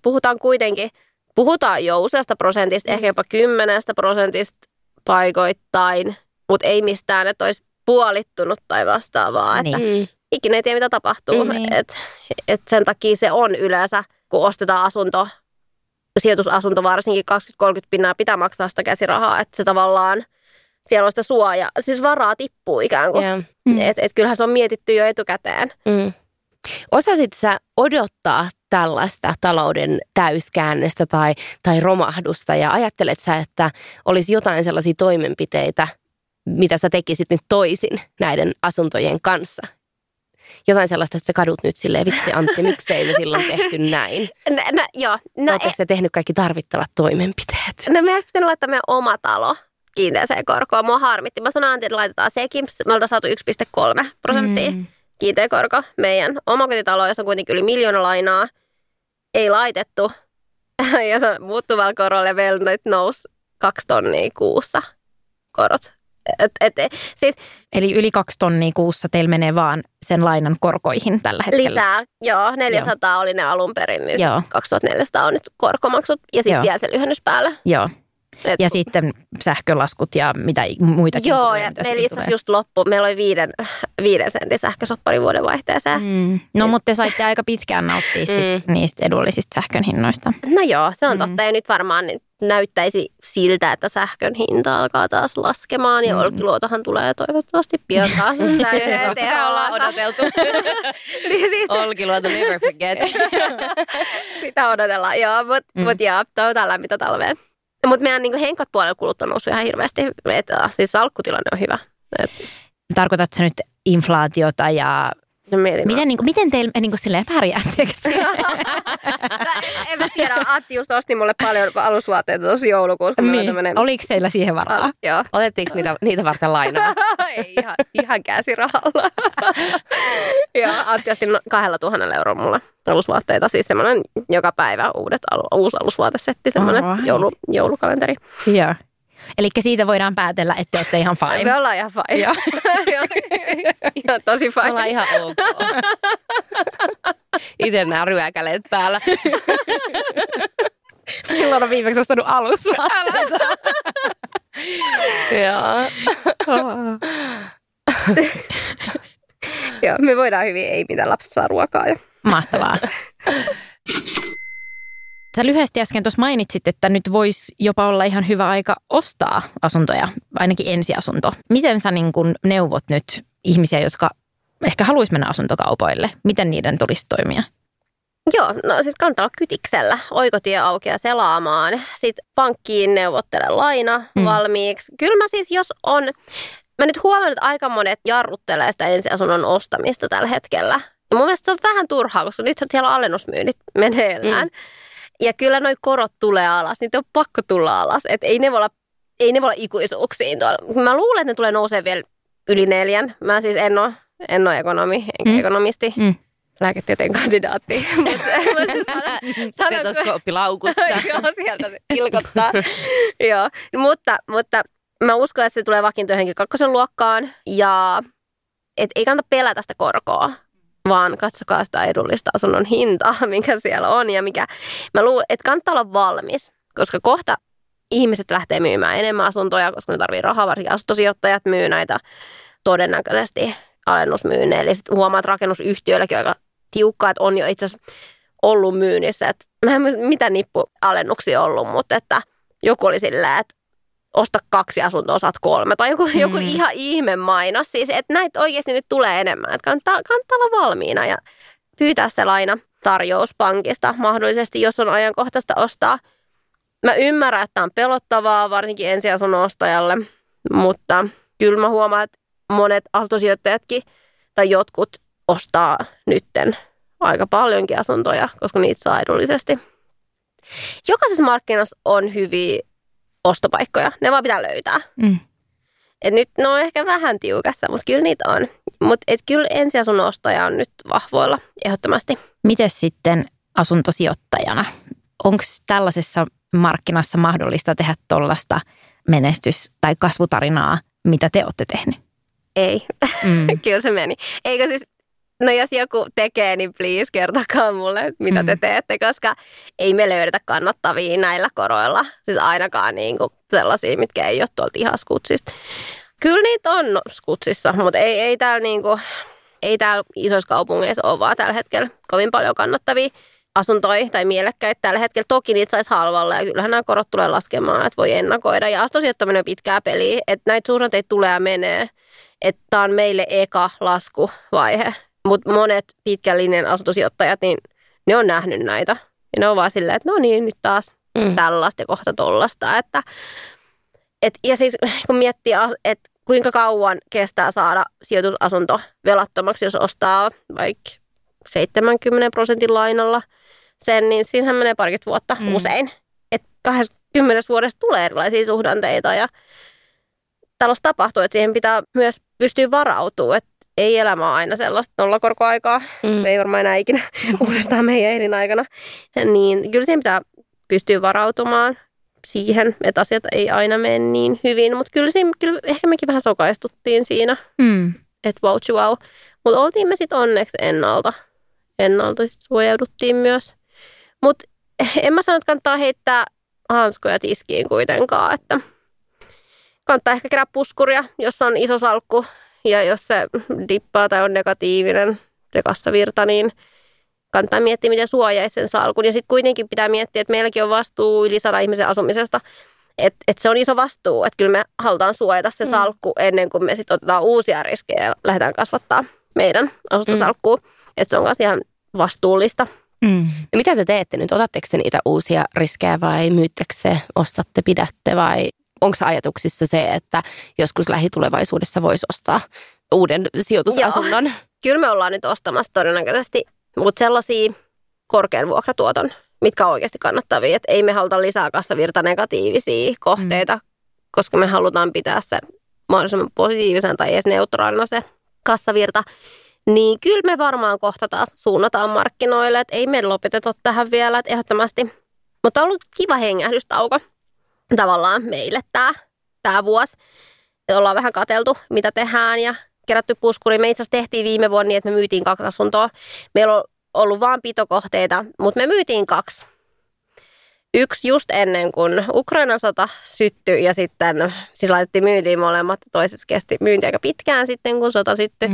puhutaan jo useasta prosentista, ehkä jopa 10% paikoittain, mutta ei mistään, että olisi puolittunut tai vastaavaa. Niin. Että ikinä ei tiedä, mitä tapahtuu. Niin. Et sen takia se on yleensä, kun ostetaan asunto, sijoitusasunto varsinkin 20-30% pitää maksaa sitä käsirahaa, että se tavallaan siellä on sitä suojaa. Siis varaa tippuu ikään kuin. Yeah. Et kyllähän se on mietitty jo etukäteen. Osasit sä odottaa tällaista talouden täyskäännöstä tai romahdusta ja ajattelet sä, että olisi jotain sellaisia toimenpiteitä, mitä sä tekisit nyt toisin näiden asuntojen kanssa? Jotain sellaista, että sä kadut nyt silleen, vitsi Antti, miksei me silloin tehty näin? Oletteko sä tehnyt kaikki tarvittavat toimenpiteet? Me olisi pitänyt laittaa meidän oma talo kiinteäseen korkoon. Mua harmitti. Mä sanoin Antti, että laitetaan sekin. Me oltaan saatu 1,3% kiinteä korko meidän omakotitalo, jossa on kuitenkin yli 1 miljoona lainaa, ei laitettu. Ja se on muuttuvalla korolla vielä nyt nousi 2 tonnia kuussa korot. Siis, eli yli 2 tonnia kuussa teillä menee vaan sen lainan korkoihin tällä hetkellä. Lisää, joo. 400 joo. Oli ne alun perin, niin 2400 on nyt korkomaksut ja sitten vielä se lyhennys päällä. Joo. Ja sitten sähkölaskut ja mitä muitakin. Joo, ja meillä itse asiassa just loppu. Meillä oli 5 sentin sähkösoppari vuodenvaihteeseen. No, mutta te saitte aika pitkään nauttia niistä edullisista sähkön hinnoista. No joo, se on totta. Ja nyt varmaan näyttäisi siltä, että sähkön hinta alkaa taas laskemaan. Ja Olkiluotohan tulee toivottavasti pian taas. Sitä ollaan odoteltu. Olkiluoto, never forget. Sitä odotellaan, joo. Mutta joo, toivotaan lämmintä talveen. Mutta meidän niinku henkot puolella kulut on noussut ihan hirveästi. Siis salkkutilanne on hyvä. Tarkoitatko nyt inflaatiota ja... Miten teillä niinku silleen pärjäätteeksi? En mä tiedä. Antti just osti mulle paljon alusvaatteita tuossa joulukuussa. Oliko teillä siihen varaa? Joo. Otettiinko niitä varten lainaa? Ei ihan käsirahalla. Antti osti 2,000 euroa mulle alusvaatteita. Siis semmoinen joka päivä uusi alusvaatesetti, semmoinen joulukalenteri. Joo. Eli siitä voidaan päätellä, että ette ihan fine. Me ollaan ihan fine. Ihan tosi fine. Me ollaan ihan ok. Itse nämä ryökäleet päällä. Milloin on viimeksi ostanut alusvaatteita? Joo, me voidaan hyvin, ei mitään lapset saa ruokaa. Mahtavaa. Sä lyhyesti äsken tuossa mainitsit, että nyt voisi jopa olla ihan hyvä aika ostaa asuntoja, ainakin ensiasunto. Miten sä niin kun neuvot nyt ihmisiä, jotka ehkä haluaisi mennä asuntokaupoille? Miten niiden tulisi toimia? Joo, no siis kannattaa olla kytiksellä, oikotie auki ja selaamaan. Sitten pankkiin neuvottele laina valmiiksi. Kyllä mä siis, jos on... Mä nyt huomannut, että aika monet jarruttelee sitä ensiasunnon ostamista tällä hetkellä. Ja mun mielestä se on vähän turhaa, koska nyt siellä on alennusmyynnit meneillään. Ja kyllä noi korot tulee alas, niitä on pakko tulla alas. Et ei ne voi olla ikuisuuksiin tuolla. Mä luulen, että ne tulee nousemaan vielä yli 4. Mä siis en ole ekonomi, ekonomisti. Lääketieteen kandidaatti. Stetoskooppi laukussa. Joo, sieltä se ilkottaa. Joo, mutta mä uskon, että se tulee vakiintoihinkin 2. luokkaan ja et ei kannata pelätä sitä korkoa, vaan katsokaa sitä edullista asunnon hintaa, mikä siellä on ja mikä. Mä luulen, että kannattaa olla valmis, koska kohta ihmiset lähtee myymään enemmän asuntoja, koska ne tarvii rahaa, varsinkin asuntosijoittajat myy näitä todennäköisesti alennusmyyneen. Eli sitten huomaat rakennusyhtiöilläkin aika tiukkaa, että on jo itse asiassa ollut myynnissä. Et mä en mitään nippualennuksia ollut, mutta että joku oli sillä, että osta 2 asuntoa, saat 3. Tai joku ihan ihme mainos. Siis, että näitä oikeasti nyt tulee enemmän. Että kannattaa olla valmiina ja pyytää se laina tarjous pankista mahdollisesti, jos on ajankohtaista ostaa. Mä ymmärrän, että on pelottavaa, varsinkin ensiasunnon ostajalle. Mutta kyllä mä huomaan, että monet asuntosijoittajatkin tai jotkut ostaa nytten aika paljonkin asuntoja, koska niitä saa edullisesti. Jokaisessa markkinassa on hyviä ostopaikkoja. Ne vaan pitää löytää. Et nyt ne on ehkä vähän tiukassa, mutta kyllä niitä on. Mutta kyllä ensiasunnon ostaja on nyt vahvoilla ehdottomasti. Mites sitten asuntosijoittajana? Onko tällaisessa markkinassa mahdollista tehdä tuollaista menestys- tai kasvutarinaa, mitä te olette tehneet? Ei. Kyllä se meni. Eikö siis, no jos joku tekee, niin please kertokaa mulle, mitä te teette, koska ei me löydetä kannattavia näillä koroilla. Siis ainakaan niinku sellaisia, mitkä ei ole tuolta ihan skutsista. Kyllä niitä on skutsissa, mutta ei täällä niinku, ei täällä isoissa kaupungeissa ole vaan tällä hetkellä kovin paljon kannattavia asuntoja tai mielekkäitä tällä hetkellä. Toki niitä saisi halvalla ja kyllähän nämä korot tulee laskemaan, että voi ennakoida. Ja asuntosijoittaminen on pitkää peliä, että näitä suhdanteita tulee ja menee. Että tämä on meille eka laskuvaihe, mutta monet pitkän linjan asuntosijoittajat, niin ne on nähnyt näitä. Ja ne on vaan silleen, että no niin, nyt taas tällaista ja kohta tollaista. Ja siis kun miettii, että kuinka kauan kestää saada sijoitusasunto velattomaksi, jos ostaa vaikka 70% lainalla sen, niin siinähän menee parikymmentä vuotta usein. Että 20 vuodessa tulee erilaisia suhdanteita ja tällaista tapahtuu, että siihen pitää myös pystyä varautumaan, että ei elämä aina sellaista nollakorkoaikaa, me ei varmaan enää ikinä uudestaan meidän elinaikana, niin kyllä siihen pitää pystyä varautumaan siihen, että asiat ei aina mene niin hyvin, mutta kyllä ehkä mekin vähän sokaistuttiin siinä, että wow. Mutta oltiin me sitten onneksi ennalta suojauduttiin myös, mutta en mä sano, että kannattaa heittää hanskoja tiskiin kuitenkaan, että kannattaa ehkä kerää puskuria, jos on iso salkku ja jos se dippaa tai on negatiivinen se kassavirta, niin kannattaa miettiä, miten suojaisi sen salkun. Ja sitten kuitenkin pitää miettiä, että meilläkin on vastuu yli 100 ihmisen asumisesta, että se on iso vastuu, että kyllä me halutaan suojata se salkku ennen kuin me sitten otetaan uusia riskejä ja lähdetään kasvattaa meidän asuntosalkkua. Että se on myös ihan vastuullista. Ja mitä te teette nyt? Otatteko te niitä uusia riskejä vai myyttekö se, ostatte, pidätte vai... Onko ajatuksissa se, että joskus lähitulevaisuudessa voisi ostaa uuden sijoitusasunnon? Joo. Kyllä me ollaan nyt ostamassa todennäköisesti, mutta sellaisia korkean vuokratuoton, mitkä on oikeasti kannattavia. Et ei me haluta lisää kassavirtanegatiivisia kohteita, koska me halutaan pitää se mahdollisimman positiivisen tai edes neutraalina se kassavirta. Niin kyllä me varmaan kohta taas suunnataan markkinoille, että ei me lopeteta tähän vielä, että ehdottomasti. Mutta on ollut kiva hengähdystauko. Tavallaan meille tämä vuosi. Ollaan vähän katseltu, mitä tehdään ja kerätty puskuri. Me itse asiassa tehtiin viime vuonna niin, että me myytiin 2 asuntoa. Meillä on ollut vain pitokohteita, mutta me myytiin 2. Yksi just ennen kuin Ukrainan sota syttyi ja sitten siis laitettiin myyntiin molemmat. Toisessa kesti myynti aika pitkään sitten, kun sota syttyi.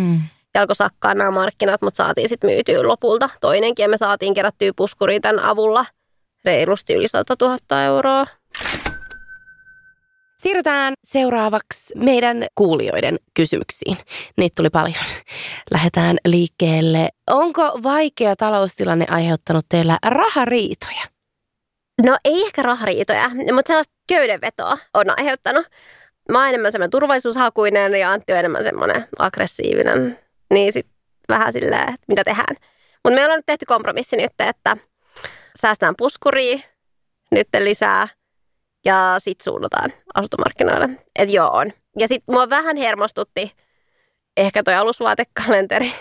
Ja alkoi sakkaa nämä markkinat, mutta saatiin sitten myytyä lopulta toinenkin ja me saatiin kerättyä puskuriin tämän avulla. reilusti yli 100 000 euroa. Siirrytään seuraavaksi meidän kuulijoiden kysymyksiin. Niitä tuli paljon. Lähdetään liikkeelle. Onko vaikea taloustilanne aiheuttanut teillä rahariitoja? No ei ehkä rahariitoja, mutta sellaista köydenvetoa on aiheuttanut. Mä oon enemmän semmoinen turvallisuushakuinen ja Antti on enemmän semmoinen aggressiivinen. Niin sit vähän silleen, että mitä tehdään. Mutta me ollaan nyt tehty kompromissi nyt, että säästään puskuria nyt lisää. Ja sit suunnataan asuntomarkkinoille. Et joo on. Ja sit mua vähän hermostutti ehkä toi alusvaatekalenteri,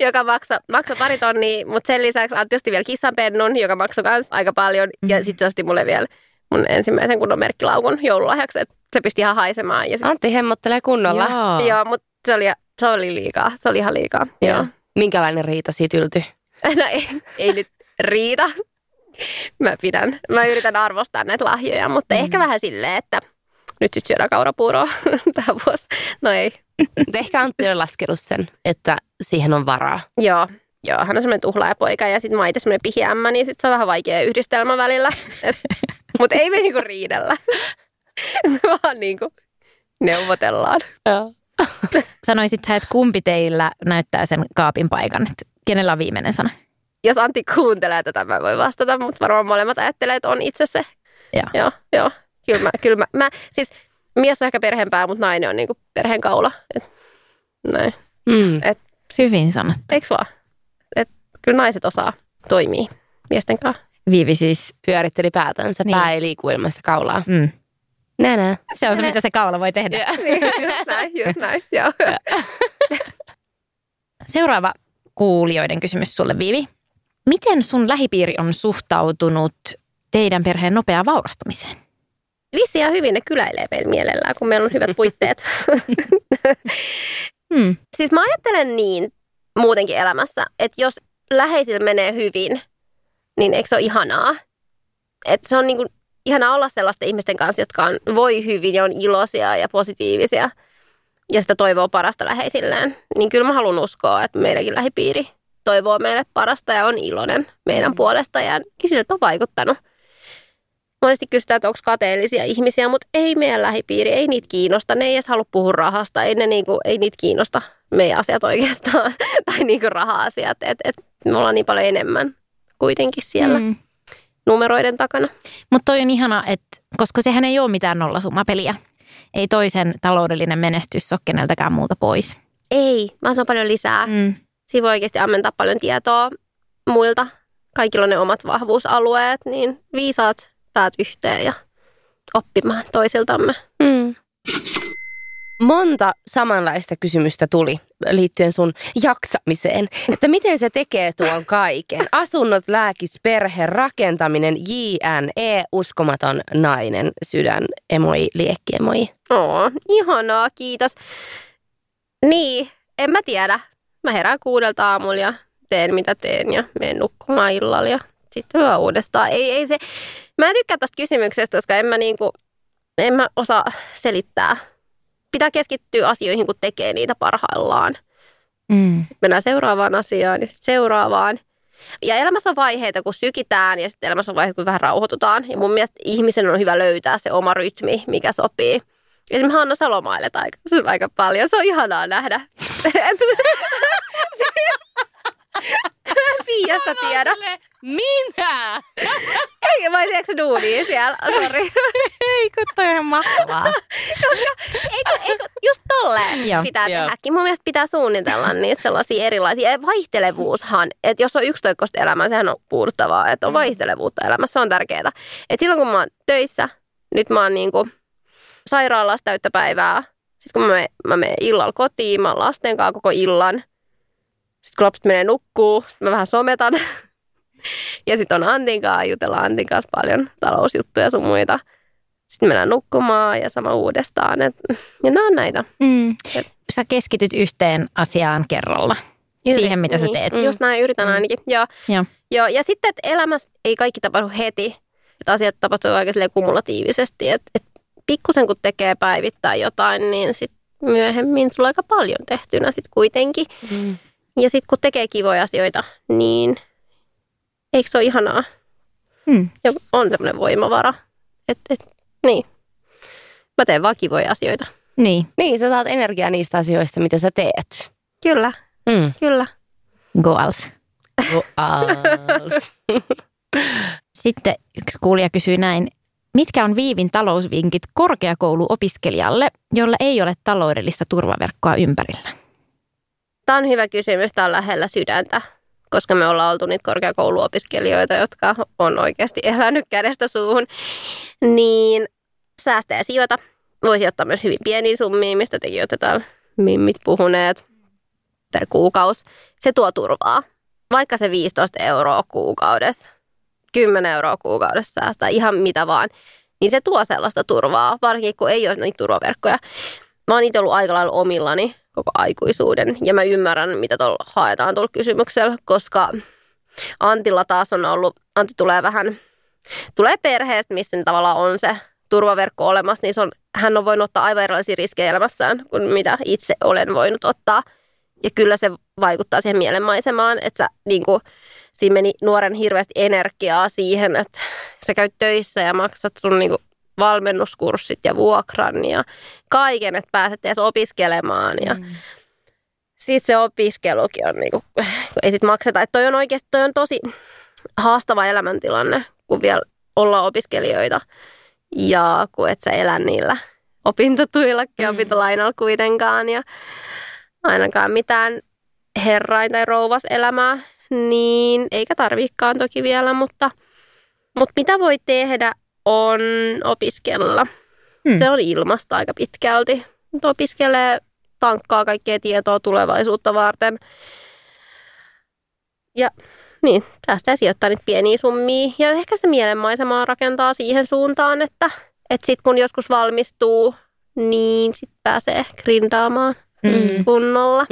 joka maksoi 2 000, mutta sen lisäksi Antti osti vielä kissanpennun, joka maksoi kans aika paljon. Ja sit se osti mulle vielä mun ensimmäisen kunnon merkkilaukun joululahjaksi, että se pisti ihan haisemaan. Ja sit... Antti hemmottelee kunnolla. Joo, mutta se oli liikaa. Se oli ihan liikaa. Joo. Minkälainen riita siitä yltyi? No ei nyt riita. Mä yritän arvostaa näitä lahjoja, mutta ehkä vähän silleen, että nyt sit syödään kaurapuuroa tää vuosi. No ei. Ehkä Antti on laskenut sen, että siihen on varaa. Joo, hän on semmoinen tuhlaajapoika ja sit mä oon itse semmoinen pihiämmä, niin sit se on vähän vaikea yhdistelmä välillä. Mutta ei me niinku riidellä. Me vaan niinku neuvotellaan. Joo. Sanoisit sä, että kumpi teillä näyttää sen kaapin paikan? Kenellä on viimeinen sana? Jos Antti kuuntelee tätä, mä voin vastata, mutta varmaan molemmat ajattelee, että on itse se. Joo. Kyllä mä. Siis mies on ehkä perheenpää, mutta nainen on niinku perheen kaula. Et, näin. Hyvin sanottu. Eiks vaan? Et, kyllä naiset osaa toimia miesten kanssa. Viivi siis pyöritteli päätänsä, niin. Pää ei liiku ilman sitä kaulaa. Nää. Se on se, mitä se kaula voi tehdä. Yeah. just näin. Joo. Seuraava kuulijoiden kysymys sulle, Viivi. Miten sun lähipiiri on suhtautunut teidän perheen nopeaan vaurastumiseen? Vissiin ihan hyvin, ne kyläilee meillä mielellään, kun meillä on hyvät puitteet. Siis mä ajattelen niin muutenkin elämässä, että jos läheisillä menee hyvin, niin eikö se ole ihanaa? Että se on niinku ihanaa olla sellaisten ihmisten kanssa, jotka voi hyvin ja on iloisia ja positiivisia. Ja sitä toivoo parasta läheisilleen. Niin kyllä mä haluan uskoa, että meidänkin lähipiiri toivoo meille parasta ja on iloinen meidän puolesta. Ja siltä on vaikuttanut. Monesti kysytään, että onko kateellisia ihmisiä, mutta ei meidän lähipiiri, ei niitä kiinnosta. Ne ei edes halua puhua rahasta, ei niitä kiinnosta meidän asiat oikeastaan. Tai niinku raha-asiat. Et me ollaan niin paljon enemmän kuitenkin siellä numeroiden takana. Mutta toi on ihana, että koska sehän ei ole mitään nollasummapeliä. Ei toisen taloudellinen menestys ole keneltäkään muuta pois. Ei, mä osaan paljon lisää. Siinä voi oikeasti ammentaa paljon tietoa muilta. Kaikilla on ne omat vahvuusalueet, niin viisaat päät yhteen ja oppimaan toisiltamme. Monta samanlaista kysymystä tuli liittyen sun jaksamiseen. Että miten se tekee tuon kaiken? Asunnot, lääkis, perhe, rakentaminen, JNE, uskomaton nainen, sydän, emoji, liekki-emoji. Ihanaa, kiitos. Niin, en mä tiedä. Mä herään 6 aamulla ja teen mitä teen ja menen nukkumaan illalla ja sitten hyvä uudestaan. Ei se. Mä en tykkää tosta kysymyksestä, koska en mä osaa selittää. Pitää keskittyä asioihin, kun tekee niitä parhaillaan. Sitten mennään seuraavaan asiaan ja sitten seuraavaan. Ja elämässä on vaiheita, kun sykitään ja sitten elämässä on vaiheita, kun vähän rauhoitutaan. Ja mun mielestä ihmisen on hyvä löytää se oma rytmi, mikä sopii. Esimerkiksi Hanna salomailet aika paljon. Se on ihanaa nähdä. Piiasta tiedä. Minä! Ei, vai tiedätkö duunia siellä? Sori. Ei, kun toi on ihan mahtavaa. Koska just tolleen pitää tehdäkin. Mun mielestä pitää suunnitella niitä sellaisia erilaisia. Ja vaihtelevuushan, että jos on yksitoikkoista elämää, sehän on puuduttavaa. Että on vaihtelevuutta elämässä, se on tärkeää. Että silloin kun mä oon töissä, nyt mä oon niinku sairaalassa täyttä päivää. Sitten kun mä menen illalla kotiin, mä oon lasten kanssa koko illan. Sitten kun lapset menee nukkuu, sitten mä vähän sometan. Ja sitten on Antinkaan, jutellaan Antinkaan paljon talousjuttuja sun muita. Sitten mennään nukkumaan ja sama uudestaan. Ja nämä on näitä. Sä keskityt yhteen asiaan kerralla. Siihen, mitä sä teet. Just näin, yritän ainakin. Joo. Ja sitten, että elämässä ei kaikki tapahdu heti. Että asiat tapahtuu oikein kumulatiivisesti. Että pikkusen kun tekee päivittäin jotain, niin sitten myöhemmin sulla on aika paljon tehtynä sitten kuitenkin. Ja sitten kun tekee kivoja asioita, niin Eikö se ole ihanaa? Mm. On tämmöinen voimavara. Niin. Mä teen vaan kivoja asioita. Niin, sä saat energiaa niistä asioista, mitä sä teet. Kyllä. Mm. Kyllä. Goals. Goals. Sitten yksi kuulija kysyy näin. Mitkä on Viivin talousvinkit korkeakouluopiskelijalle, jolla ei ole taloudellista turvaverkkoa ympärillä? Tämä on hyvä kysymys. Tämä on lähellä sydäntä, koska me ollaan oltu niitä korkeakouluopiskelijoita, jotka on oikeasti elänyt kädestä suuhun. Niin säästä ja sijoita. Voisi ottaa myös hyvin pieniä summia, mistä tekin olette täällä mimmit puhuneet per kuukausi. Se tuo turvaa. Vaikka se 15 euroa kuukaudessa, 10 euroa kuukaudessa säästää, ihan mitä vaan, niin se tuo sellaista turvaa, varsinkin kun ei ole niitä turvaverkkoja. Mä oon itse ollut aika lailla omillani koko aikuisuuden, ja mä ymmärrän, mitä tuolla haetaan tuolla kysymyksellä, koska Antilla taas on ollut, Antti tulee perheestä, missä tavallaan on se turvaverkko olemassa, niin hän on voinut ottaa aivan erilaisia riskejä elämässään kuin mitä itse olen voinut ottaa. Ja kyllä se vaikuttaa siihen mielenmaisemaan, että sä, niin kuin, siinä meni nuoren hirveästi energiaa siihen, että sä käyt töissä ja maksat sun niin kuin, valmennuskurssit ja vuokran ja kaiken, että pääset edes opiskelemaan. Ja sitten se opiskelukin on, niin kuin, kun ei sit makseta. Että toi on oikeasti toi on tosi haastava elämäntilanne, kun vielä ollaan opiskelijoita. Ja kun et sä elä niillä opintotuillakin opintolainalla kuitenkaan ja ainakaan mitään herrain tai rouvas elämää, niin eikä tarviikaan toki vielä, mutta mitä voi tehdä on opiskella. Se on ilmasta aika pitkälti. Opiskelee, tankkaa kaikkea tietoa tulevaisuutta varten ja niin, tästä sijoittaa niitä pieniä summia ja ehkä se mielenmaisemaa rakentaa siihen suuntaan, että sitten kun joskus valmistuu, niin sitten pääsee grindaamaan kunnolla.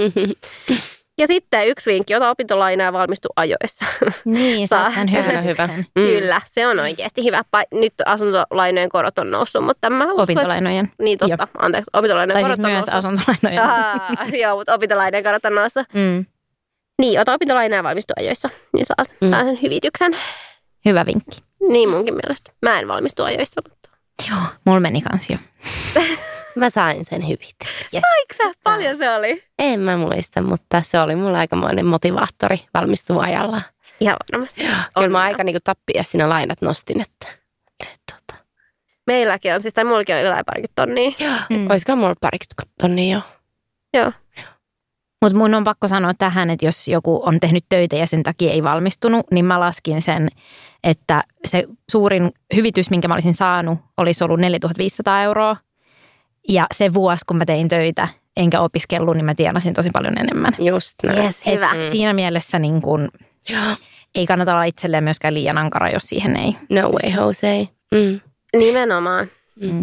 Ja sitten yksi vinkki, ota opintolainaa ja valmistu ajoissa. Niin, se on hyvä. Kyllä, se on oikeasti hyvä. Nyt asuntolainojen korot on noussut, mutta mä uskon, opintolainojen. Niin totta, anteeksi. Opintolainojen korot on noussut. Tai siis myös asuntolainojen. Joo, mutta opintolainojen korot on noussut. Niin, ota opintolainaa ja valmistu ajoissa, niin saa sen hyvityksen. Hyvä vinkki. Niin munkin mielestä. Mä en valmistu ajoissa, mutta... Joo, mulla meni kans jo. Mä sain sen hyvityksen. Yes. Saiko sä? Paljon se oli? En mä muista, mutta se oli mulla aikamoinen motivaattori valmistua ajalla. Ihan varmasti. Joo, kyllä mä aika niinku tappia siinä lainat nostin, että. Meilläkin on siis, tai mullakin on jotain 20 000. Joo, olisikohan mulla 20 000 jo. Joo. Mutta mun on pakko sanoa tähän, että jos joku on tehnyt töitä ja sen takia ei valmistunut, niin mä laskin sen, että se suurin hyvitys, minkä mä olisin saanut, olisi ollut 4 500 euroa. Ja se vuosi, kun mä tein töitä enkä opiskellut, niin mä tienasin tosi paljon enemmän. Just näin. Yes, hyvä. Siinä mielessä niin kun, ei kannata olla itselleen myöskään liian ankara, jos siihen ei. No way, Jose. Nimenomaan.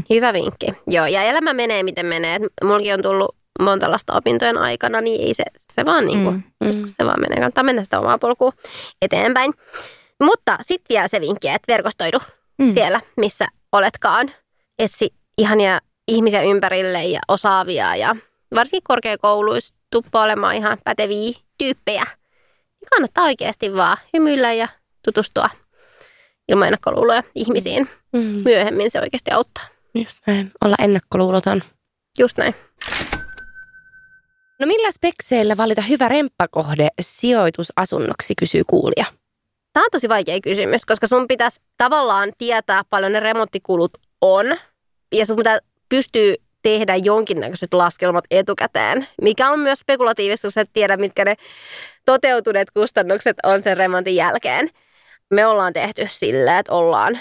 Hyvä vinkki. Joo, ja elämä menee, miten menee. Mullakin on tullut... monta lasta opintojen aikana, niin ei se vaan niin kuin, se vaan menee. Kannattaa mennä sitä omaa polkua eteenpäin. Mutta sitten vielä se vinkki, että verkostoidu siellä, missä oletkaan. Etsi ihania ihmisiä ympärille ja osaavia ja varsinkin korkeakouluissa tuppaa olemaan ihan päteviä tyyppejä. Kannattaa oikeasti vaan hymyillä ja tutustua ilman ennakkoluuloja ihmisiin. Myöhemmin se oikeasti auttaa. Just näin. Olla ennakkoluuloton. Just näin. No millä spekseillä valita hyvä remppakohde sijoitusasunnoksi, kysyy kuulija. Tämä on tosi vaikea kysymys, koska sun pitäisi tavallaan tietää paljon ne remonttikulut on. Ja sun pitää pystyä tehdä jonkinnäköiset laskelmat etukäteen, mikä on myös spekulatiivista, koska sä et tiedä, mitkä ne toteutuneet kustannukset on sen remontin jälkeen. Me ollaan tehty sillä, että ollaan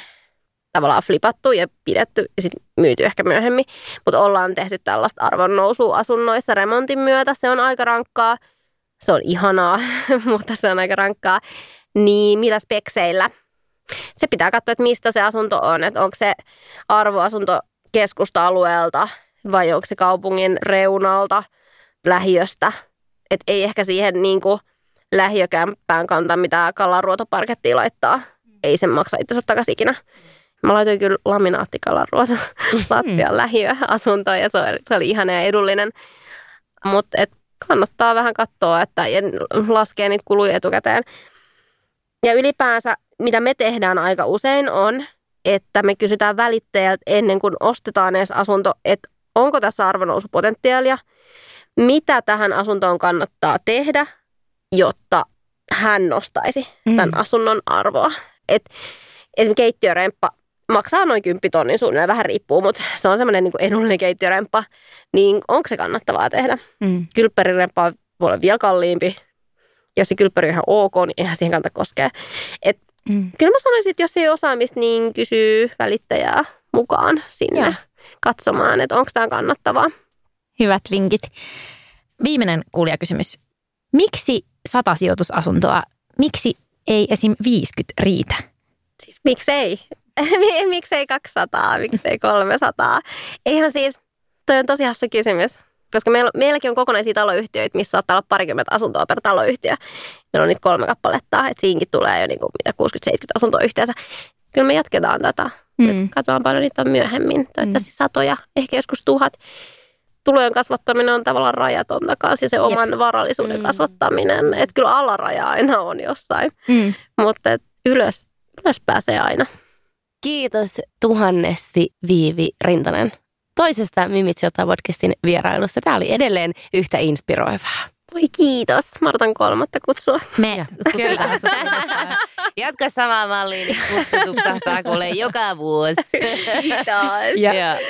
tavallaan flipattu ja pidetty ja sitten myyty ehkä myöhemmin, mutta ollaan tehty tällaista arvonnousua asunnoissa remontin myötä. Se on aika rankkaa, se on ihanaa, mutta se on aika rankkaa. Niin millä spekseillä? Se pitää katsoa, että mistä se asunto on, että onko se arvoasunto keskusta-alueelta vai onko se kaupungin reunalta, lähiöstä. Että ei ehkä siihen niin kuin lähiökämppään kantaa mitään kalanruotoparkettia laittaa. Ei sen maksa itsensä takaisin ikinä. Mä laitoin kyllä laminaattikalan ruoto lattian lähiöasuntoon ja se oli ihana ja edullinen. Mutta kannattaa vähän katsoa ja laskea niitä kuluja etukäteen. Ja ylipäänsä, mitä me tehdään aika usein on, että me kysytään välittäjältä ennen kuin ostetaan edes asunto, että onko tässä arvonnousupotentiaalia, mitä tähän asuntoon kannattaa tehdä, jotta hän nostaisi tämän asunnon arvoa. Et esimerkiksi keittiöremppa maksaa noin 10 000 suunnilleen, vähän riippuu, mutta se on semmoinen niin kuin edullinen keittiöremppa, niin onko se kannattavaa tehdä? Kylppäriremppa voi olla vielä kalliimpi. Jos se kylppäri on ihan ok, niin eihän siihen kannata koskea. Kyllä mä sanoisin, että jos ei osaamista, niin kysyy välittäjää mukaan sinne katsomaan, että onko tämä kannattavaa. Hyvät vinkit. Viimeinen kuulijakysymys. Miksi 100 sijoitusasuntoa? Miksi ei esim. 50 riitä? Siis miksei? Miksei 200? Miksei 300? Eihän siis, toi on tosi hassu kysymys. Koska meilläkin on kokonaisia taloyhtiöitä, missä saattaa olla parikymmentä asuntoa per taloyhtiö. Meillä on niitä 3 kappaletta, että siinkin tulee jo niinku 60-70 asuntoa yhteensä. Kyllä me jatketaan tätä. Katsotaan paljon niitä on myöhemmin. Toivottavasti satoja, ehkä joskus 1000. Tulojen kasvattaminen on tavallaan rajatonta kanssa ja se oman varallisuuden kasvattaminen. Että kyllä alaraja aina on jossain, mutta ylös pääsee aina. Kiitos tuhannesti Viivi Rintanen toisesta Mimmit sijoittaa -podcastin vierailusta. Tämä oli edelleen yhtä inspiroivaa. Voi kiitos. Mä odotan 3. kutsua. Me. Kyllä. Jatka samaa malliin, niin kutsu tupsahtaa kuule joka vuosi. Kiitos.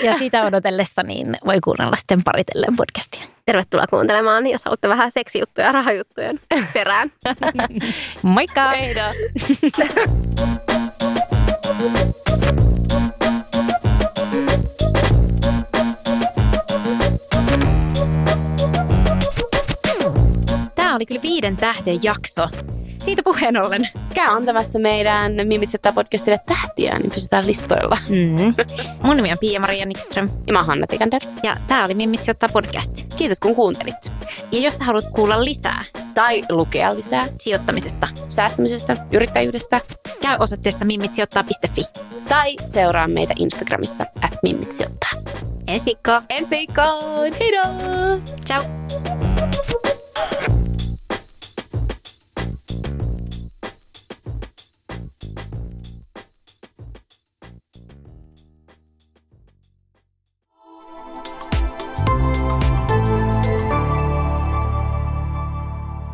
Ja siitä odotellessa niin voi kuunnella sitten Paritellen -podcastia. Tervetuloa kuuntelemaan, jos haluatte vähän seksijuttuja ja rahajuttujen perään. Moikka! Heido! Tämä oli kyllä 5 tähden jakso. Siitä puheen ollen. Käy antamassa meidän Mimmit sijoittaa -podcastille tähtiä, niin pysytään listoilla. Mun nimi on Pia-Maria Nikström. Ja mä oon Hanna Tikander. Ja tää oli Mimmit sijoittaa -podcast. Kiitos kun kuuntelit. Ja jos sä haluat kuulla lisää. Tai lukea lisää. Sijoittamisesta. Säästämisestä. Yrittäjyydestä. Käy osoitteessa mimmitsijoittaa.fi. Tai seuraa meitä Instagramissa @mimmitsijoittaa. Ensi viikkoon. Ensi viikkoon. Heidoo. Ciao.